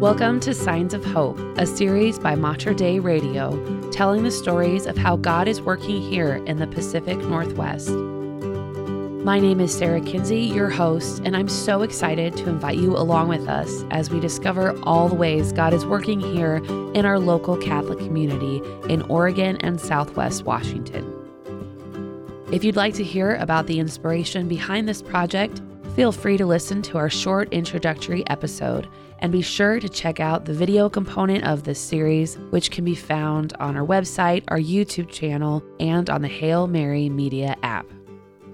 Welcome to Signs of Hope, a series by Mater Dei Radio, telling the stories of how God is working here in the Pacific Northwest. My name is Sarah Kinsey, your host, and I'm so excited to invite you along with us as we discover all the ways God is working here in our local Catholic community in Oregon and Southwest Washington. If you'd like to hear about the inspiration behind this project, feel free to listen to our short introductory episode, and be sure to check out the video component of this series, which can be found on our website, our YouTube channel, and on the Hail Mary Media app.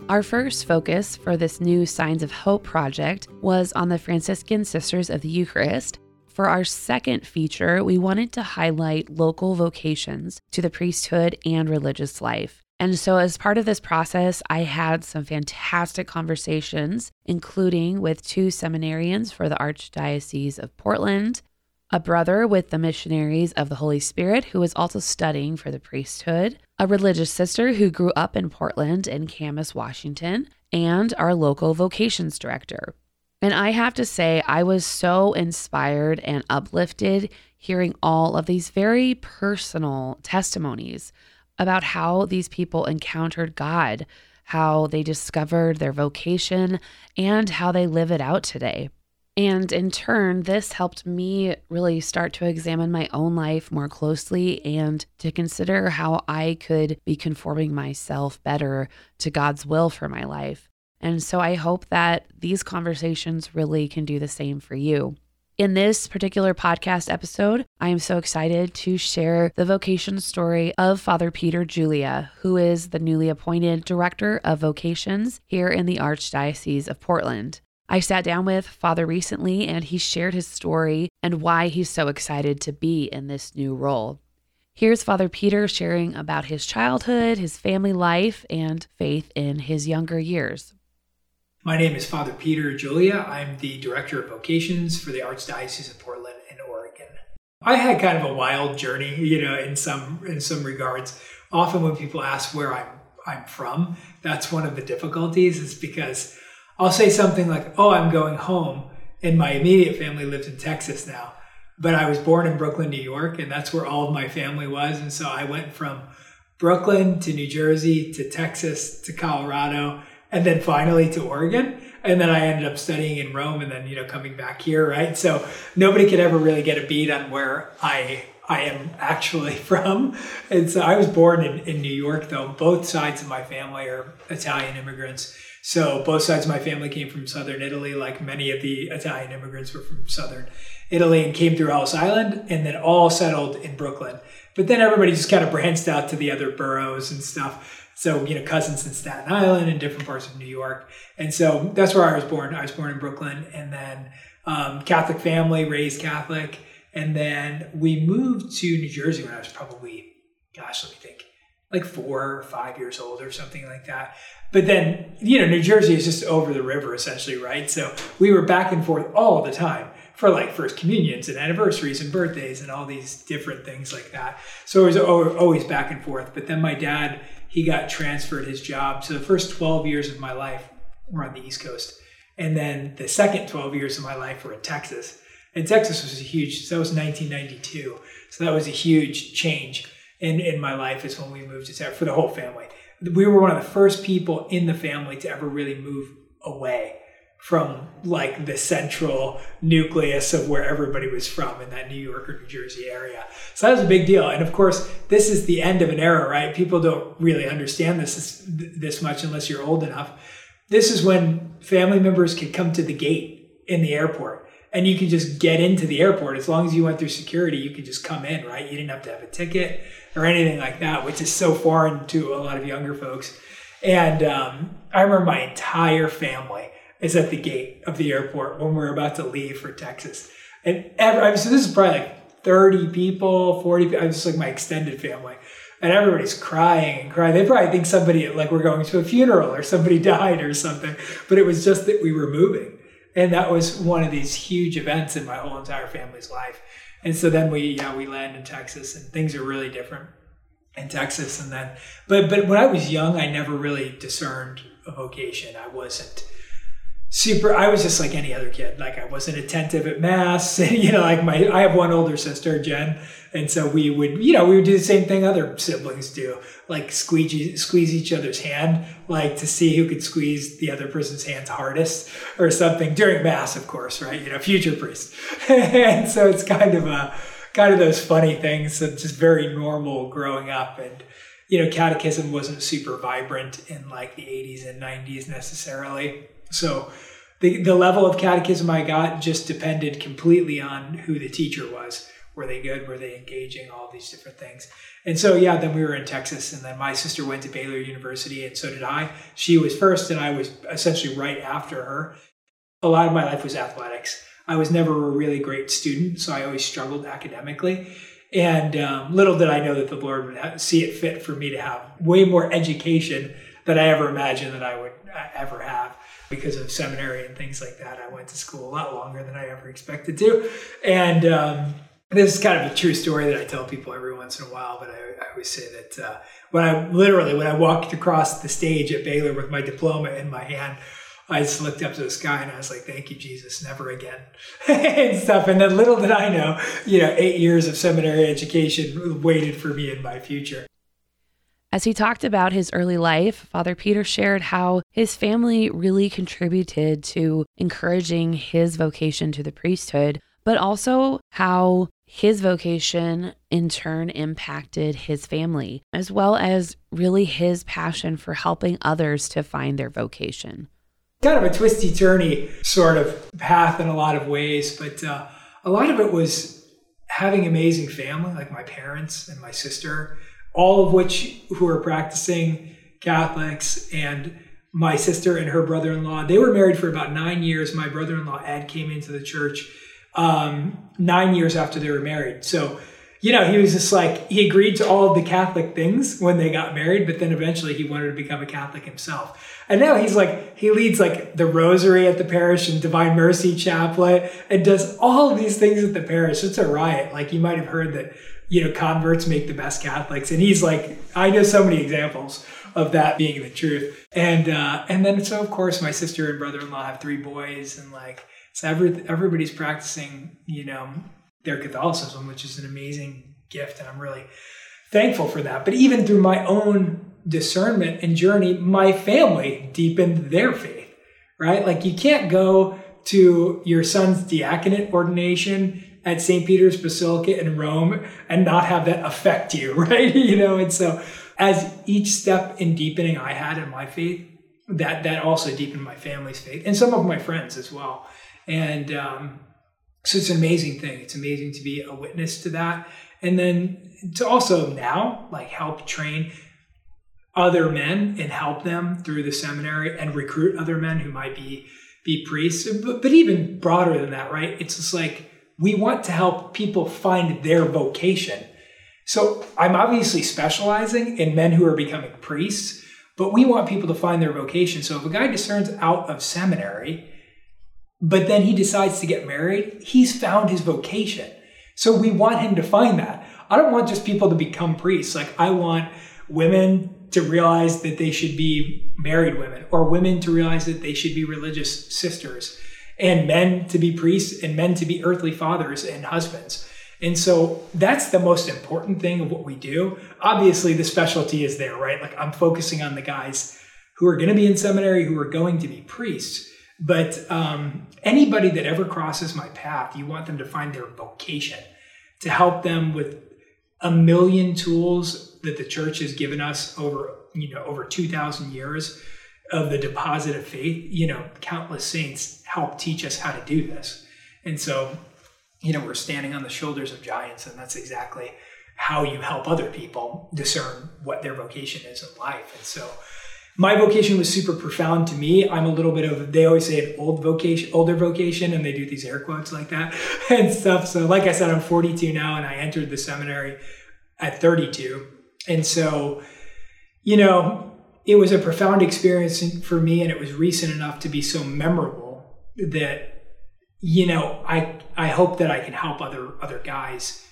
Our first focus for this new Signs of Hope project was on the Franciscan Sisters of the Eucharist. For our second feature, we wanted to highlight local vocations to the priesthood and religious life. And so as part of this process, I had some fantastic conversations, including with two seminarians for the Archdiocese of Portland, a brother with the Missionaries of the Holy Spirit who is also studying for the priesthood, a religious sister who grew up in Portland and Camas, Washington, and our local Vocations Director. And I have to say, I was so inspired and uplifted hearing all of these very personal testimonies about how these people encountered God, how they discovered their vocation, and how they live it out today. And in turn, this helped me really start to examine my own life more closely and to consider how I could be conforming myself better to God's will for my life. And so I hope that these conversations really can do the same for you. In this particular podcast episode, I am so excited to share the vocation story of Father Peter Julia, who is the newly appointed Director of Vocations here in the Archdiocese of Portland. I sat down with Father recently, and he shared his story and why he's so excited to be in this new role. Here's Father Peter sharing about his childhood, his family life, and faith in his younger years. My name is Father Peter Julia. I'm the Director of Vocations for the Archdiocese of Portland in Oregon. I had kind of a wild journey, in some regards. Often when people ask where I'm from, that's one of the difficulties, is because I'll say something like, oh, I'm going home, and my immediate family lives in Texas now. But I was born in Brooklyn, New York, and that's where all of my family was. And so I went from Brooklyn to New Jersey to Texas to Colorado, and then finally to Oregon. And then I ended up studying in Rome and then, coming back here, right? So nobody could ever really get a beat on where I am actually from. And so I was born in New York, though. Both sides of my family are Italian immigrants. So both sides of my family came from southern Italy, like many of the Italian immigrants were from southern Italy, and came through Ellis Island and then all settled in Brooklyn. But then everybody just kind of branched out to the other boroughs and stuff. So, cousins in Staten Island and different parts of New York. And so that's where I was born. I was born in Brooklyn, and then Catholic family, raised Catholic. And then we moved to New Jersey when I was probably, like 4 or 5 years old or something like that. But then, New Jersey is just over the river essentially, right? So we were back and forth all the time for like first communions and anniversaries and birthdays and all these different things like that. So it was always back and forth. But then my dad, he got transferred his job. So the first 12 years of my life were on the East Coast. And then the second 12 years of my life were in Texas. And Texas was that was 1992. So that was a huge change in my life, is when we moved to Texas for the whole family. We were one of the first people in the family to ever really move away from like the central nucleus of where everybody was from in that New York or New Jersey area. So that was a big deal. And of course, this is the end of an era, right? People don't really understand this much unless you're old enough. This is when family members could come to the gate in the airport. And you can just get into the airport. As long as you went through security, you could just come in, right? You didn't have to have a ticket or anything like that, which is so foreign to a lot of younger folks. And I remember my entire family is at the gate of the airport when we're about to leave for Texas. And so this is probably like 30 people, 40 people. I was just like my extended family. And everybody's crying. They probably think somebody, like we're going to a funeral or somebody died or something. But it was just that we were moving. And that was one of these huge events in my whole entire family's life. And so then we land in Texas, and things are really different in Texas. And then, but when I was young, I never really discerned a vocation. I wasn't I was just like any other kid. Like, I wasn't attentive at mass. You know, like I have one older sister, Jen. And so we would do the same thing other siblings do, like squeeze each other's hand, like to see who could squeeze the other person's hands hardest or something during mass, of course, right? You know, future priest. And so it's kind of those funny things that just very normal growing up. And, you know, catechism wasn't super vibrant in like the 80s and 90s necessarily. So the level of catechism I got just depended completely on who the teacher was. Were they good? Were they engaging? All these different things. And so, yeah, then we were in Texas, and then my sister went to Baylor University, and so did I. She was first, and I was essentially right after her. A lot of my life was athletics. I was never a really great student, so I always struggled academically. And little did I know that the Lord would see it fit for me to have way more education than I ever imagined that I would ever have. Because of seminary and things like that, I went to school a lot longer than I ever expected to. And this is kind of a true story that I tell people every once in a while, but I always say that when I walked across the stage at Baylor with my diploma in my hand, I just looked up to the sky and I was like, thank you, Jesus, never again, and stuff. And then little did I know, you know, 8 years of seminary education waited for me in my future. As he talked about his early life, Father Peter shared how his family really contributed to encouraging his vocation to the priesthood, but also how his vocation in turn impacted his family, as well as really his passion for helping others to find their vocation. Kind of a twisty-turny sort of path in a lot of ways, but a lot of it was having amazing family, like my parents and my sister, all of which who are practicing Catholics, and my sister and her brother-in-law. They were married for about 9 years. My brother-in-law, Ed, came into the church 9 years after they were married. So, you know, he was just like, he agreed to all of the Catholic things when they got married, but then eventually he wanted to become a Catholic himself. And now he's like, he leads like the rosary at the parish and Divine Mercy Chaplet and does all of these things at the parish. It's a riot. Like, you might have heard that, you know, converts make the best Catholics. And he's like, I know so many examples of that being the truth. And then, so of course, my sister and brother-in-law have three boys, and like, so everybody's practicing, you know, their Catholicism, which is an amazing gift. And I'm really thankful for that. But even through my own discernment and journey, my family deepened their faith, right? Like, you can't go to your son's diaconate ordination at St. Peter's Basilica in Rome and not have that affect you, right? You know, and so as each step in deepening I had in my faith, that also deepened my family's faith and some of my friends as well. And so it's an amazing thing. It's amazing to be a witness to that. And then to also now, like, help train other men and help them through the seminary and recruit other men who might be priests. But even broader than that, right? It's just like, we want to help people find their vocation. So I'm obviously specializing in men who are becoming priests, but we want people to find their vocation. So if a guy discerns out of seminary, but then he decides to get married, he's found his vocation. So we want him to find that. I don't want just people to become priests. Like, I want women to realize that they should be married women, or women to realize that they should be religious sisters, and men to be priests, and men to be earthly fathers and husbands. And so that's the most important thing of what we do. Obviously, the specialty is there, right? Like, I'm focusing on the guys who are going to be in seminary, who are going to be priests. But anybody that ever crosses my path, you want them to find their vocation, to help them with a million tools that the church has given us over 2,000 years of the deposit of faith. You know, countless saints help teach us how to do this. And so, you know, we're standing on the shoulders of giants, and that's exactly how you help other people discern what their vocation is in life. And so my vocation was super profound to me. I'm a little bit of, they always say an older vocation, and they do these air quotes like that and stuff. So like I said, I'm 42 now, and I entered the seminary at 32. And so, you know, it was a profound experience for me, and it was recent enough to be so memorable that, you know, I hope that I can help other guys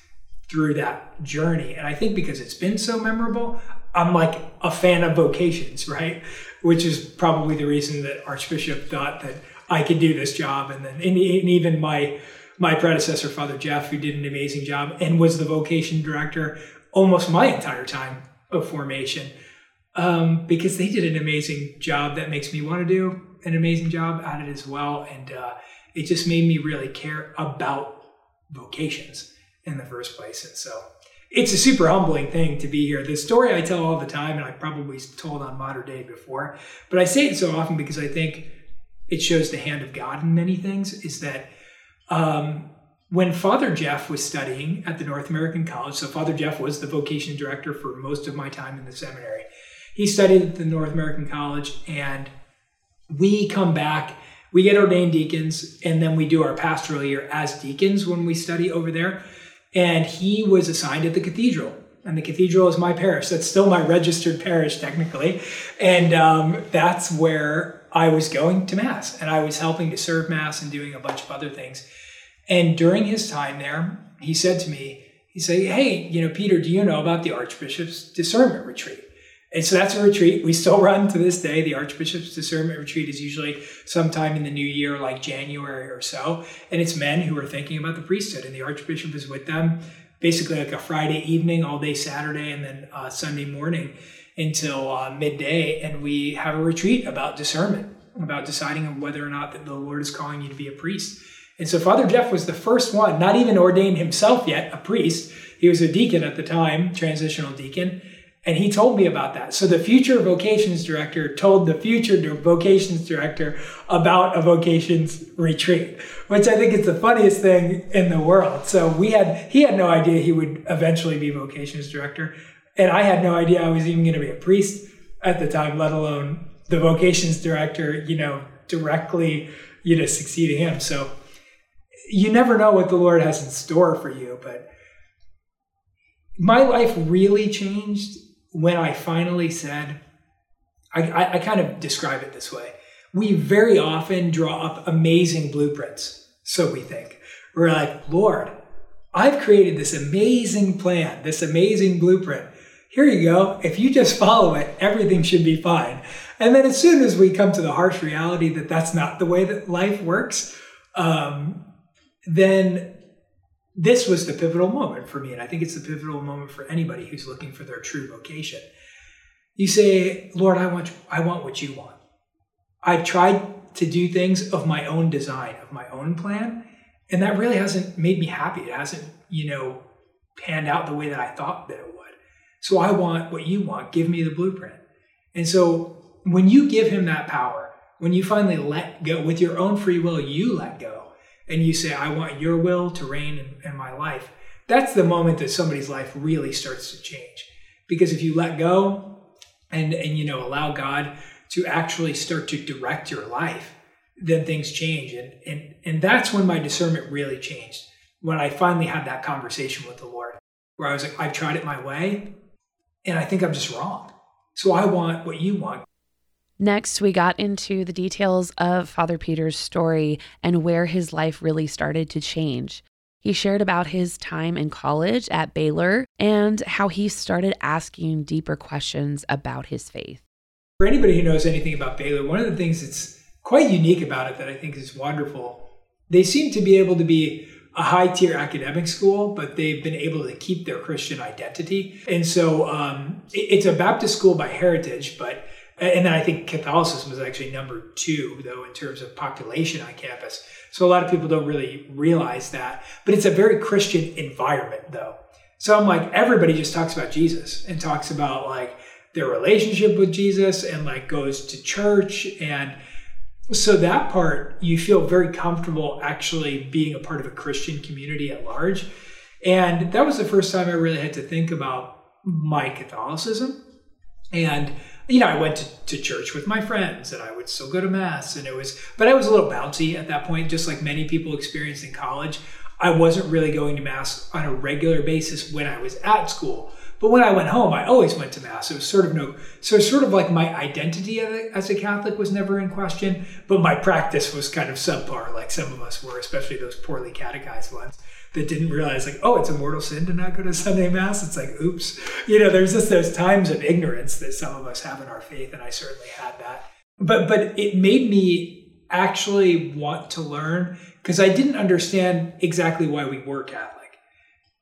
through that journey. And I think because it's been so memorable, I'm like a fan of vocations, right? Which is probably the reason that Archbishop thought that I can do this job. And then, and even my predecessor, Father Jeff, who did an amazing job and was the vocation director almost my entire time of formation, because they did an amazing job that makes me want to do an amazing job at it as well. And it just made me really care about vocations in the first place. And so it's a super humbling thing to be here. The story I tell all the time, and I probably told on Mater Dei before, but I say it so often because I think it shows the hand of God in many things, is that when Father Jeff was studying at the North American College, so Father Jeff was the vocation director for most of my time in the seminary. He studied at the North American College, and we come back, we get ordained deacons, and then we do our pastoral year as deacons when we study over there. And he was assigned at the cathedral, and the cathedral is my parish. That's still my registered parish technically. And that's where I was going to Mass, and I was helping to serve Mass and doing a bunch of other things. And during his time there, he said to me, he said, "Hey, Peter, do you know about the Archbishop's Discernment Retreat?" And so that's a retreat we still run to this day. The Archbishop's Discernment Retreat is usually sometime in the new year, like January or so. And it's men who are thinking about the priesthood, and the Archbishop is with them basically like a Friday evening, all day Saturday, and then Sunday morning until midday, and we have a retreat about discernment, about deciding whether or not that the Lord is calling you to be a priest. And so Father Jeff was the first one, not even ordained himself yet, a priest. He was a deacon at the time, transitional deacon, and he told me about that. So the future vocations director told the future vocations director about a vocations retreat, which I think is the funniest thing in the world. So he had no idea he would eventually be vocations director. And I had no idea I was even going to be a priest at the time, let alone the vocations director, directly, succeeding him. So you never know what the Lord has in store for you. But my life really changed when I finally said, I kind of describe it this way. We very often draw up amazing blueprints. So we think, we're like, Lord, I've created this amazing plan, this amazing blueprint. Here you go. If you just follow it, everything should be fine. And then as soon as we come to the harsh reality that that's not the way that life works, then this was the pivotal moment for me. And I think it's the pivotal moment for anybody who's looking for their true vocation. You say, Lord, I want what you want. I've tried to do things of my own design, of my own plan, and that really hasn't made me happy. It hasn't, panned out the way that I thought that it would. So I want what you want. Give me the blueprint. And so when you give him that power, when you finally let go with your own free will, you let go and you say, I want your will to reign in my life. That's the moment that somebody's life really starts to change. Because if you let go and allow God to actually start to direct your life, then things change. And that's when my discernment really changed, when I finally had that conversation with the Lord, where I was like, I've tried it my way, and I think I'm just wrong. So I want what you want. Next, we got into the details of Father Peter's story and where his life really started to change. He shared about his time in college at Baylor and how he started asking deeper questions about his faith. For anybody who knows anything about Baylor, one of the things that's quite unique about it that I think is wonderful, they seem to be able to be a high-tier academic school, but they've been able to keep their Christian identity. And so it's a Baptist school by heritage, and then I think Catholicism is actually number 2, though, in terms of population on campus. So a lot of people don't really realize that, but it's a very Christian environment, though. So I'm like, everybody just talks about Jesus and talks about like their relationship with Jesus and like goes to church. And so that part, you feel very comfortable actually being a part of a Christian community at large. And that was the first time I really had to think about my Catholicism. And, I went to church with my friends and I would still go to Mass. But I was a little bouncy at that point, just like many people experienced in college. I wasn't really going to Mass on a regular basis when I was at school. But when I went home, I always went to Mass. It was sort of like my identity as a Catholic was never in question, but my practice was kind of subpar, like some of us were, especially those poorly catechized ones that didn't realize, like, oh, it's a mortal sin to not go to Sunday Mass. It's like, oops. There's just those times of ignorance that some of us have in our faith, and I certainly had that. But it made me actually want to learn, because I didn't understand exactly why we were Catholic.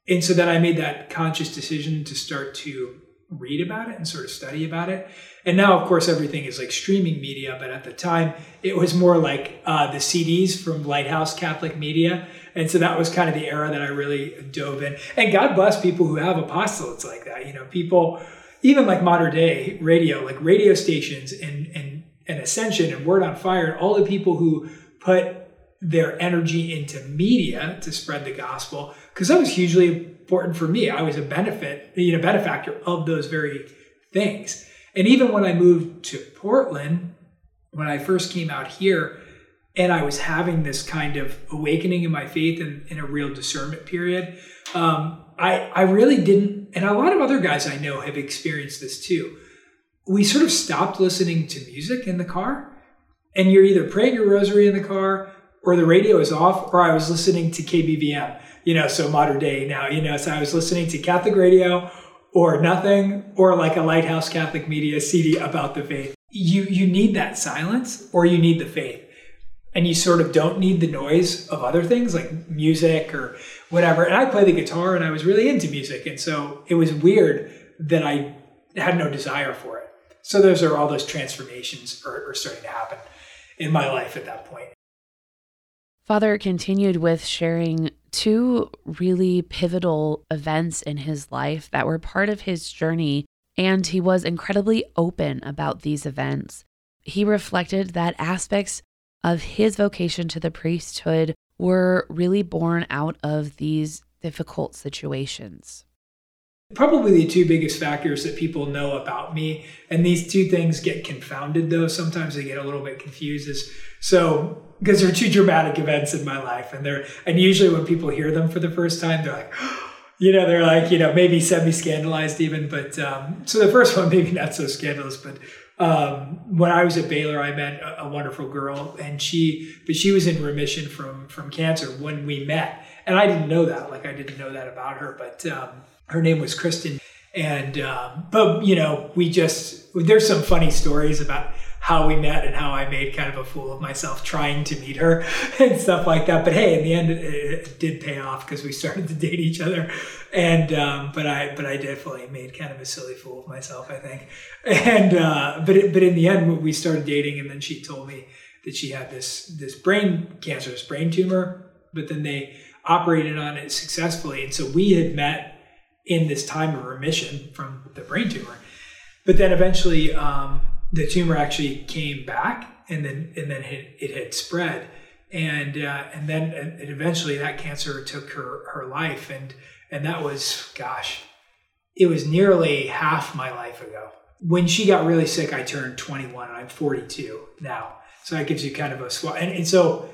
And so then I made that conscious decision to start to read about it and sort of study about it. And now, of course, everything is like streaming media. But at the time, it was more like the CDs from Lighthouse Catholic Media. And so that was kind of the era that I really dove in. And God bless people who have apostolates like that. You know, people, even like Mater Dei Radio, like radio stations and Ascension and Word on Fire, and all the people who put their energy into media to spread the gospel, because that was hugely important for me. I was a benefactor of those very things. And even when I moved to Portland, when I first came out here, and I was having this kind of awakening in my faith and in a real discernment period, I really didn't, and a lot of other guys I know have experienced this too. We sort of stopped listening to music in the car, and you're either praying your rosary in the car, or the radio is off, or I was listening to KBVM, you know, so Mater Dei now, you know, so I was listening to Catholic radio or nothing, or like a Lighthouse Catholic Media CD about the faith. You need that silence, or you need the faith. And you sort of don't need the noise of other things like music or whatever. And I play the guitar and I was really into music. And so it was weird that I had no desire for it. So those are all those transformations are starting to happen in my life at that point. Father continued with sharing two really pivotal events in his life that were part of his journey, and he was incredibly open about these events. He reflected that aspects of his vocation to the priesthood were really born out of these difficult situations. Probably the two biggest factors that people know about me, and these two things get confounded though, sometimes they get a little bit confused, because they're two dramatic events in my life. And usually when people hear them for the first time, they're like, maybe semi-scandalized even. But so the first one, maybe not so scandalous, but when I was at Baylor, I met a wonderful girl, and she was in remission from cancer when we met. And I didn't know that, about her, but her name was Kristen. And, but you know, there's some funny stories about how we met and how I made kind of a fool of myself trying to meet her and stuff like that. But hey, in the end, it did pay off because we started to date each other. And, but I definitely made kind of a silly fool of myself, I think. And, but in the end, we started dating, and then she told me that she had this brain cancer, this brain tumor, but then they operated on it successfully. And so we had met in this time of remission from the brain tumor, but then eventually, the tumor actually came back, and then it had spread, and then and eventually that cancer took her life, and that was, it was nearly half my life ago. When she got really sick, I turned 21, and I'm 42 now, so that gives you kind of a swap. And so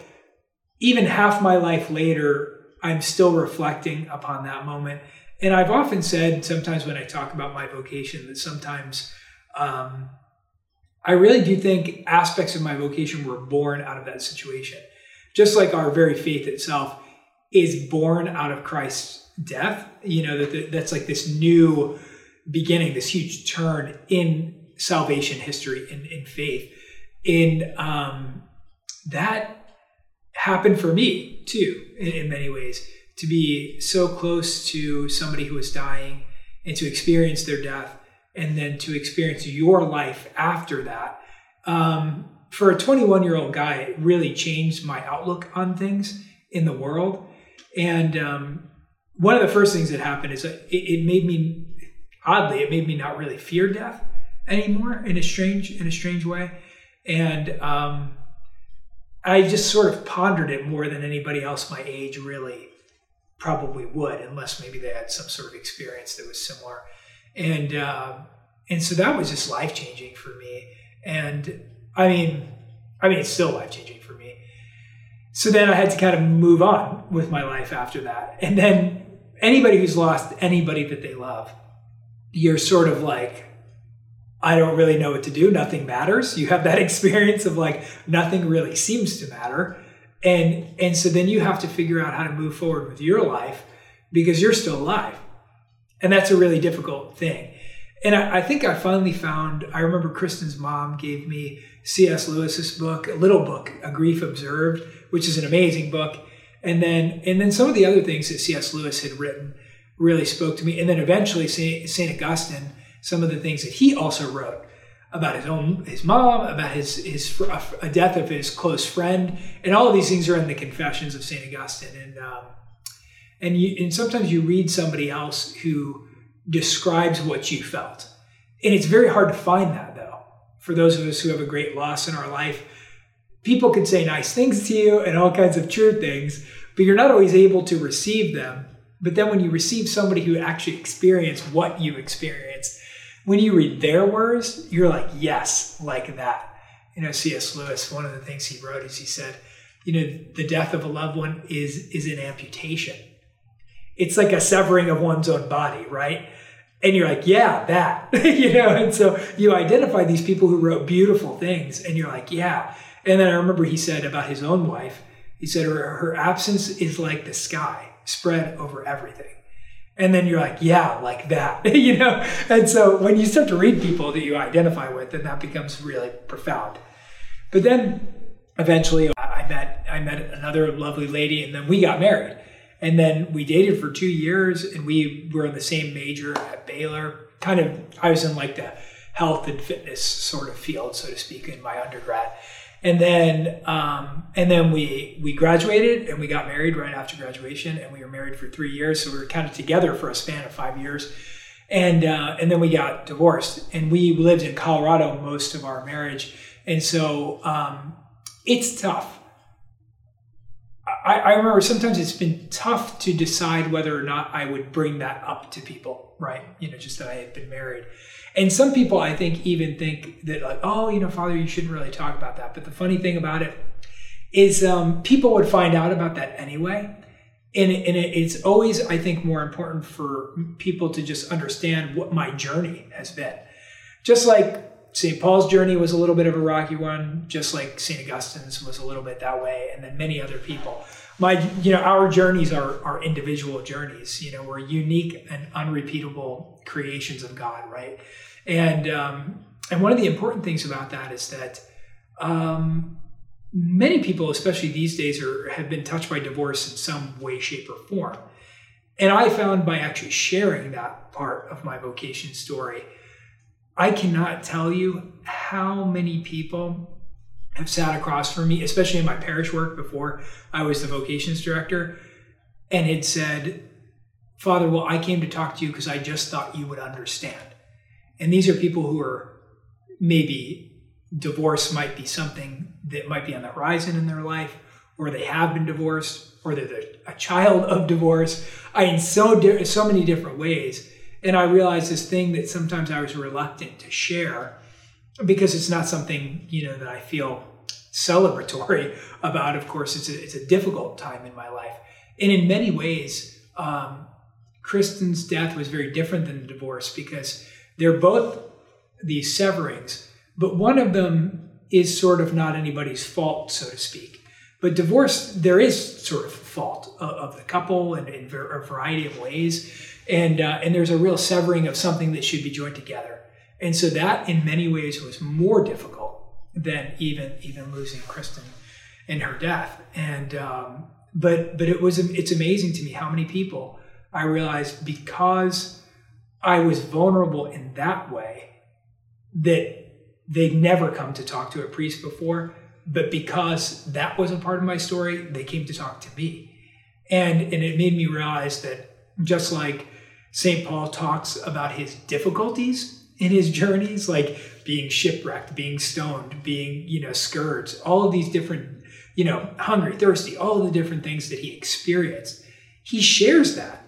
even half my life later, I'm still reflecting upon that moment, and I've often said sometimes when I talk about my vocation that sometimes. I really do think aspects of my vocation were born out of that situation. Just like our very faith itself is born out of Christ's death, you know, that's like this new beginning, this huge turn in salvation history, in faith. And that happened for me too, in many ways, to be so close to somebody who was dying and to experience their death. And then to experience your life after that. For a 21-year-old guy, it really changed my outlook on things in the world. And one of the first things that happened is it made me, oddly, not really fear death anymore in a strange way. And I just sort of pondered it more than anybody else my age really probably would, unless maybe they had some sort of experience that was similar. And so that was just life-changing for me. And I mean, it's still life-changing for me. So then I had to kind of move on with my life after that. And then anybody who's lost anybody that they love, you're sort of like, I don't really know what to do. Nothing matters. You have that experience of like, nothing really seems to matter. And so then you have to figure out how to move forward with your life because you're still alive. And that's a really difficult thing. And I think I finally found, I remember Kristen's mom gave me C.S. Lewis's book, a little book, A Grief Observed, which is an amazing book. And then some of the other things that C.S. Lewis had written really spoke to me. And then eventually St. Augustine, some of the things that he also wrote about his mom, about a death of his close friend. And all of these things are in the Confessions of St. Augustine. And sometimes you read somebody else who describes what you felt. And it's very hard to find that, though. For those of us who have a great loss in our life, people can say nice things to you and all kinds of true things, but you're not always able to receive them. But then when you receive somebody who actually experienced what you experienced, when you read their words, you're like, yes, like that. You know, C.S. Lewis, one of the things he wrote is he said, you know, the death of a loved one is an amputation. It's like a severing of one's own body, right? And you're like, yeah, that, you know? And so you identify these people who wrote beautiful things and you're like, yeah. And then I remember he said about his own wife, he said, her absence is like the sky spread over everything. And then you're like, yeah, like that, you know? And so when you start to read people that you identify with, then that becomes really profound. But then eventually I met another lovely lady and then we got married. And then we dated for 2 years and we were in the same major at Baylor. Kind of, I was in like the health and fitness sort of field, so to speak, in my undergrad. And then we graduated and we got married right after graduation, and we were married for 3 years. So we were kind of together for a span of 5 years. And then we got divorced, and we lived in Colorado most of our marriage. And so it's tough. I remember sometimes it's been tough to decide whether or not I would bring that up to people, right? You know, just that I had been married. And some people, I think, even think that like, oh, you know, Father, you shouldn't really talk about that. But the funny thing about it is people would find out about that anyway. And it's always, I think, more important for people to just understand what my journey has been. Just like St. Paul's journey was a little bit of a rocky one, just like St. Augustine's was a little bit that way, and then many other people. Our journeys are individual journeys. You know, we're unique and unrepeatable creations of God, right? And one of the important things about that is that many people, especially these days, have been touched by divorce in some way, shape, or form. And I found by actually sharing that part of my vocation story, I cannot tell you how many people have sat across from me, especially in my parish work before I was the vocations director, and had said, Father, well, I came to talk to you because I just thought you would understand. And these are people who are maybe divorce might be something that might be on the horizon in their life, or they have been divorced, or they're a child of divorce. So many different ways. And I realized this thing that sometimes I was reluctant to share because it's not something, you know, that I feel celebratory about. Of course, it's a difficult time in my life. And in many ways, Kristen's death was very different than the divorce because they're both these severings, but one of them is sort of not anybody's fault, so to speak. But divorce, there is sort of fault of the couple and in a variety of ways. And there's a real severing of something that should be joined together. And so that in many ways was more difficult than even losing Kristen and her death. And, but it's amazing to me how many people I realized because I was vulnerable in that way that they'd never come to talk to a priest before, but because that was a part of my story, they came to talk to me. And it made me realize that just like St. Paul talks about his difficulties in his journeys, like being shipwrecked, being stoned, being, you know, scourged, all of these different, you know, hungry, thirsty, all of the different things that he experienced. He shares that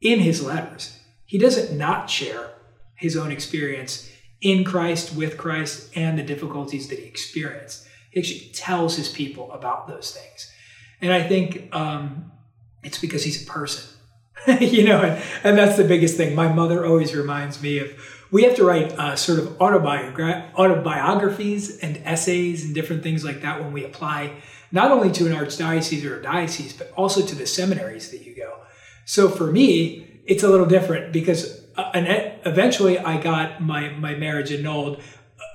in his letters. He doesn't not share his own experience in Christ, with Christ, and the difficulties that he experienced. He actually tells his people about those things. And I think it's because he's a person. You know, and that's the biggest thing. My mother always reminds me of, we have to write sort of autobiographies and essays and different things like that when we apply, not only to an archdiocese or a diocese, but also to the seminaries that you go. So for me, it's a little different because eventually I got my marriage annulled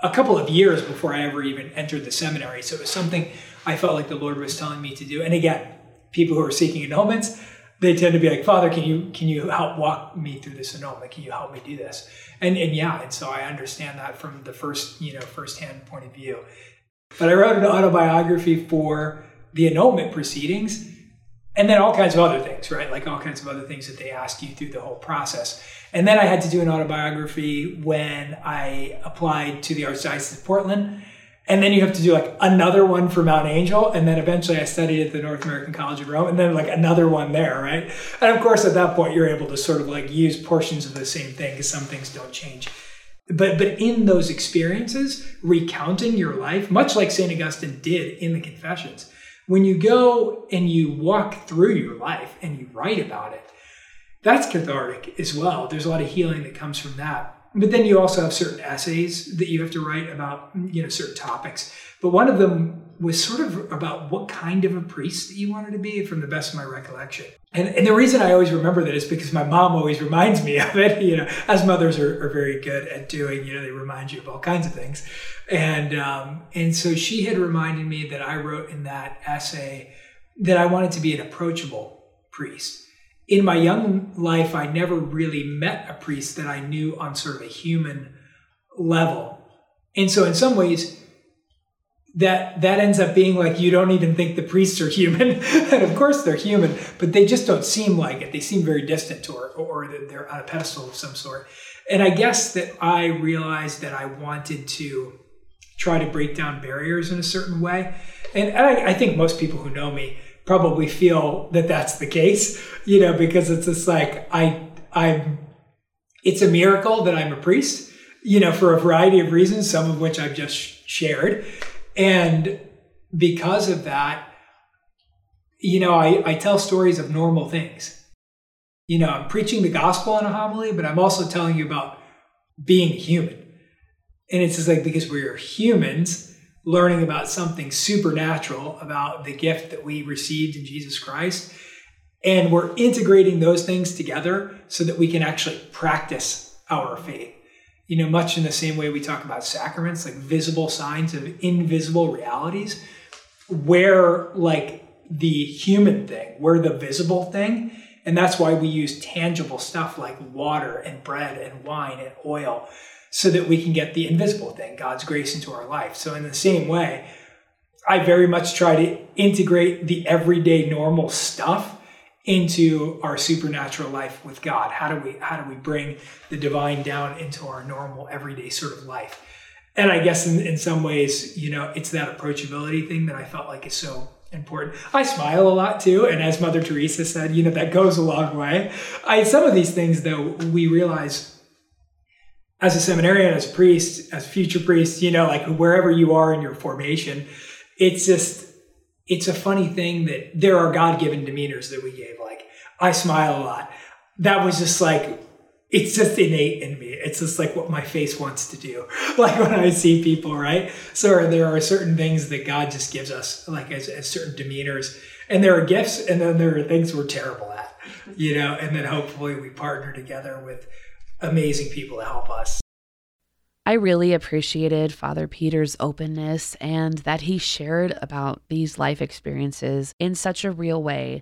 a couple of years before I ever even entered the seminary. So it was something I felt like the Lord was telling me to do. And again, people who are seeking annulments, they tend to be like, Father, can you help walk me through this annulment? Can you help me do this? And so I understand that from the firsthand point of view. But I wrote an autobiography for the annulment proceedings, and then all kinds of other things, right? Like all kinds of other things that they ask you through the whole process. And then I had to do an autobiography when I applied to the Archdiocese of Portland. And then you have to do like another one for Mount Angel. And then eventually I studied at the North American College in Rome, and then like another one there, right? And of course, at that point, you're able to sort of like use portions of the same thing because some things don't change. But in those experiences, recounting your life, much like St. Augustine did in the Confessions, when you go and you walk through your life and you write about it, that's cathartic as well. There's a lot of healing that comes from that. But then you also have certain essays that you have to write about, certain topics. But one of them was sort of about what kind of a priest that you wanted to be, from the best of my recollection. And the reason I always remember that is because my mom always reminds me of it, as mothers are very good at doing, they remind you of all kinds of things. And so she had reminded me that I wrote in that essay that I wanted to be an approachable priest. In my young life, I never really met a priest that I knew on sort of a human level. And so in some ways, that ends up being like, you don't even think the priests are human. And of course they're human, but they just don't seem like it. They seem very distant or they're on a pedestal of some sort. And I guess that I realized that I wanted to try to break down barriers in a certain way. And I think most people who know me probably feel that that's the case, because it's just like, it's a miracle that I'm a priest, for a variety of reasons, some of which I've just shared. And because of that, I tell stories of normal things. I'm preaching the gospel in a homily, but I'm also telling you about being human. And it's just like, because we're humans, learning about something supernatural, about the gift that we received in Jesus Christ. And we're integrating those things together so that we can actually practice our faith. Much in the same way we talk about sacraments, like visible signs of invisible realities, we're like the human thing, we're the visible thing. And that's why we use tangible stuff like water and bread and wine and oil, so that we can get the invisible thing, God's grace, into our life. So in the same way, I very much try to integrate the everyday normal stuff into our supernatural life with God. How do we bring the divine down into our normal everyday sort of life? And I guess in some ways, it's that approachability thing that I felt like is so important. I smile a lot too. And as Mother Teresa said, that goes a long way. Some of these things though, we realize as a seminarian, as a priest, as a future priest, like wherever you are in your formation, it's a funny thing that there are God-given demeanors that we gave. Like, I smile a lot. That was just like, it's just innate in me. It's just like what my face wants to do, like when I see people, right? So there are certain things that God just gives us, like as certain demeanors. And there are gifts, and then there are things we're terrible at, and then hopefully we partner together with amazing people to help us. I really appreciated Father Peter's openness and that he shared about these life experiences in such a real way.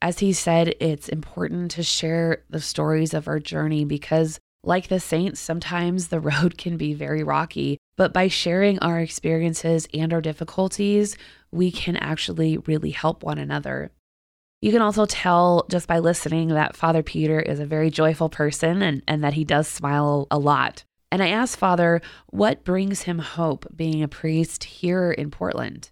As he said, it's important to share the stories of our journey because, like the saints, sometimes the road can be very rocky. But by sharing our experiences and our difficulties, we can actually really help one another. You can also tell just by listening that Father Peter is a very joyful person and that he does smile a lot. And I asked Father, what brings him hope being a priest here in Portland?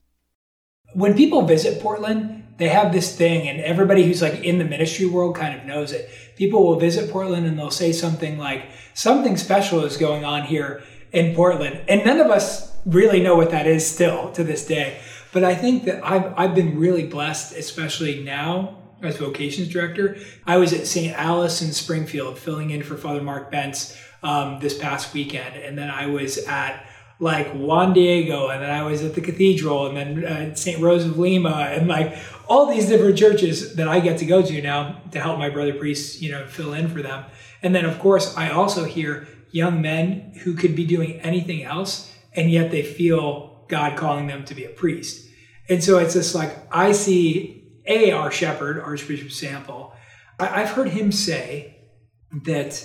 When people visit Portland, they have this thing, and everybody who's like in the ministry world kind of knows it. People will visit Portland and they'll say something like, something special is going on here in Portland. And none of us really know what that is still to this day. But I think that I've been really blessed, especially now as Vocations Director. I was at St. Alice in Springfield filling in for Father Mark Bentz this past weekend. And then I was at like Juan Diego, and then I was at the cathedral, and then St. Rose of Lima, and like all these different churches that I get to go to now to help my brother priests, fill in for them. And then of course, I also hear young men who could be doing anything else and yet they feel God calling them to be a priest. And so it's just like, I see, A, our shepherd, Archbishop Sample, I've heard him say that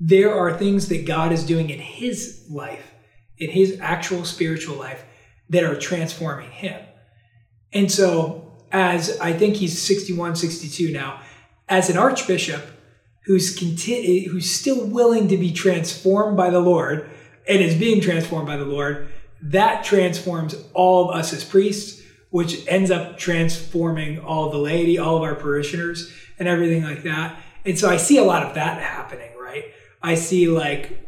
there are things that God is doing in his life, in his actual spiritual life, that are transforming him. And so, as I think he's 61, 62 now, as an archbishop who's still willing to be transformed by the Lord and is being transformed by the Lord, that transforms all of us as priests, which ends up transforming all the laity, all of our parishioners and everything like that. And so I see a lot of that happening, right? I see like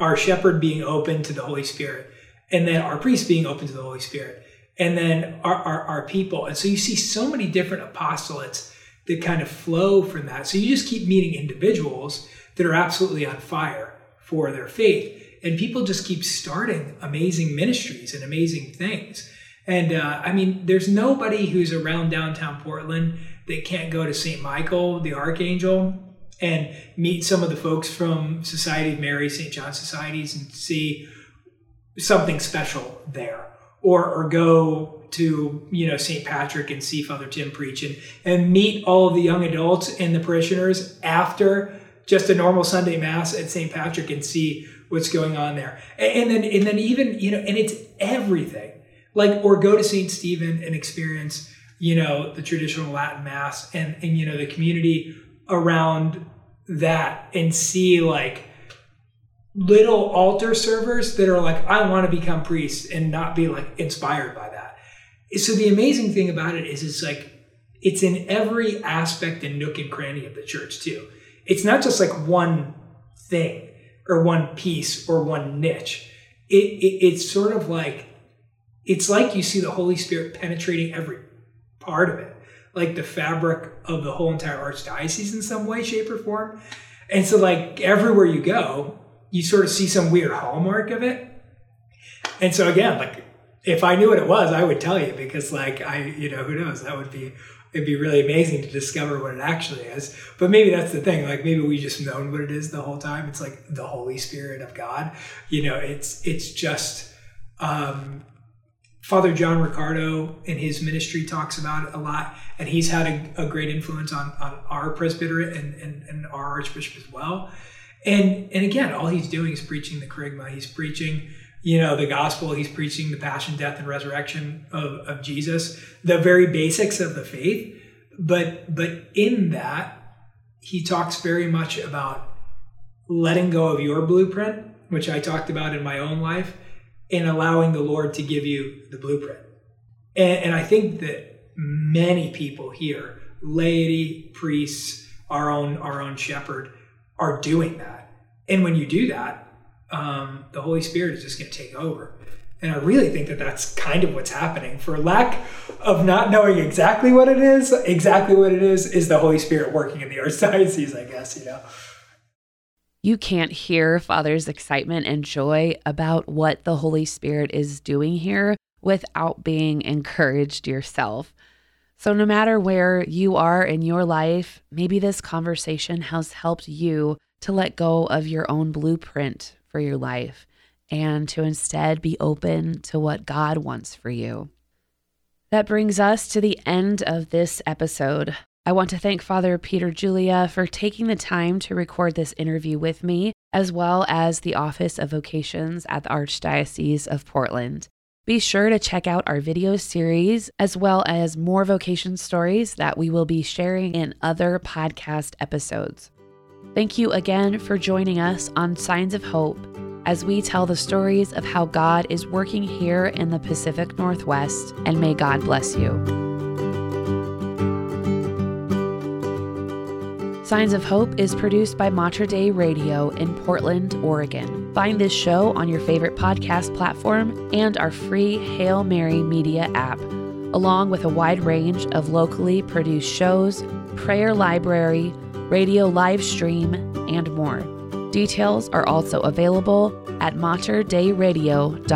our shepherd being open to the Holy Spirit, and then our priests being open to the Holy Spirit, and then our people. And so you see so many different apostolates that kind of flow from that. So you just keep meeting individuals that are absolutely on fire for their faith. And people just keep starting amazing ministries and amazing things. And I mean, there's nobody who's around downtown Portland that can't go to St. Michael the Archangel and meet some of the folks from Society of Mary St. John Societies and see something special there. Or go to, you know, St. Patrick and see Father Tim preach and meet all of the young adults and the parishioners after just a normal Sunday Mass at St. Patrick and see what's going on there. And then even, you know, and it's everything. Like, or go to St. Stephen and experience, you know, the traditional Latin Mass and you know, the community around that, and see like little altar servers that are like, I want to become priests, and not be like inspired by that. So the amazing thing about it is it's like, it's in every aspect and nook and cranny of the church too. It's not just like one thing, or one piece, or one niche. It's sort of like, it's like you see the Holy Spirit penetrating every part of it, like the fabric of the whole entire archdiocese in some way, shape, or form. And so like everywhere you go, you sort of see some weird hallmark of it. And so again, like if I knew what it was, I would tell you, because like I, you know, who knows, it'd be really amazing to discover what it actually is. But maybe that's the thing. Like maybe we just known what it is the whole time. It's like the Holy Spirit of God. You know, it's just, Father John Ricardo in his ministry talks about it a lot. And he's had a great influence on our presbyterate and our archbishop as well. And again, all he's doing is preaching the Kerygma. He's preaching, you know, the gospel. He's preaching the passion, death, and resurrection of Jesus, the very basics of the faith. But in that, he talks very much about letting go of your blueprint, which I talked about in my own life, and allowing the Lord to give you the blueprint. And I think that many people here, laity, priests, our own shepherd, are doing that. And when you do that, the Holy Spirit is just going to take over. And I really think that that's kind of what's happening. For lack of not knowing exactly what it is the Holy Spirit working in the archdiocese, I guess, you know. You can't hear Father's excitement and joy about what the Holy Spirit is doing here without being encouraged yourself. So no matter where you are in your life, maybe this conversation has helped you to let go of your own blueprint for your life and to instead be open to what God wants for you. That brings us to the end of this episode. I want to thank Father Peter Julia for taking the time to record this interview with me, as well as the Office of Vocations at the Archdiocese of Portland. Be sure to check out our video series, as well as more vocation stories that we will be sharing in other podcast episodes. Thank you again for joining us on Signs of Hope as we tell the stories of how God is working here in the Pacific Northwest, and may God bless you. Signs of Hope is produced by Mater Dei Radio in Portland, Oregon. Find this show on your favorite podcast platform and our free Hail Mary Media app, along with a wide range of locally produced shows, prayer library, radio live stream, and more. Details are also available at materdeiradio.com.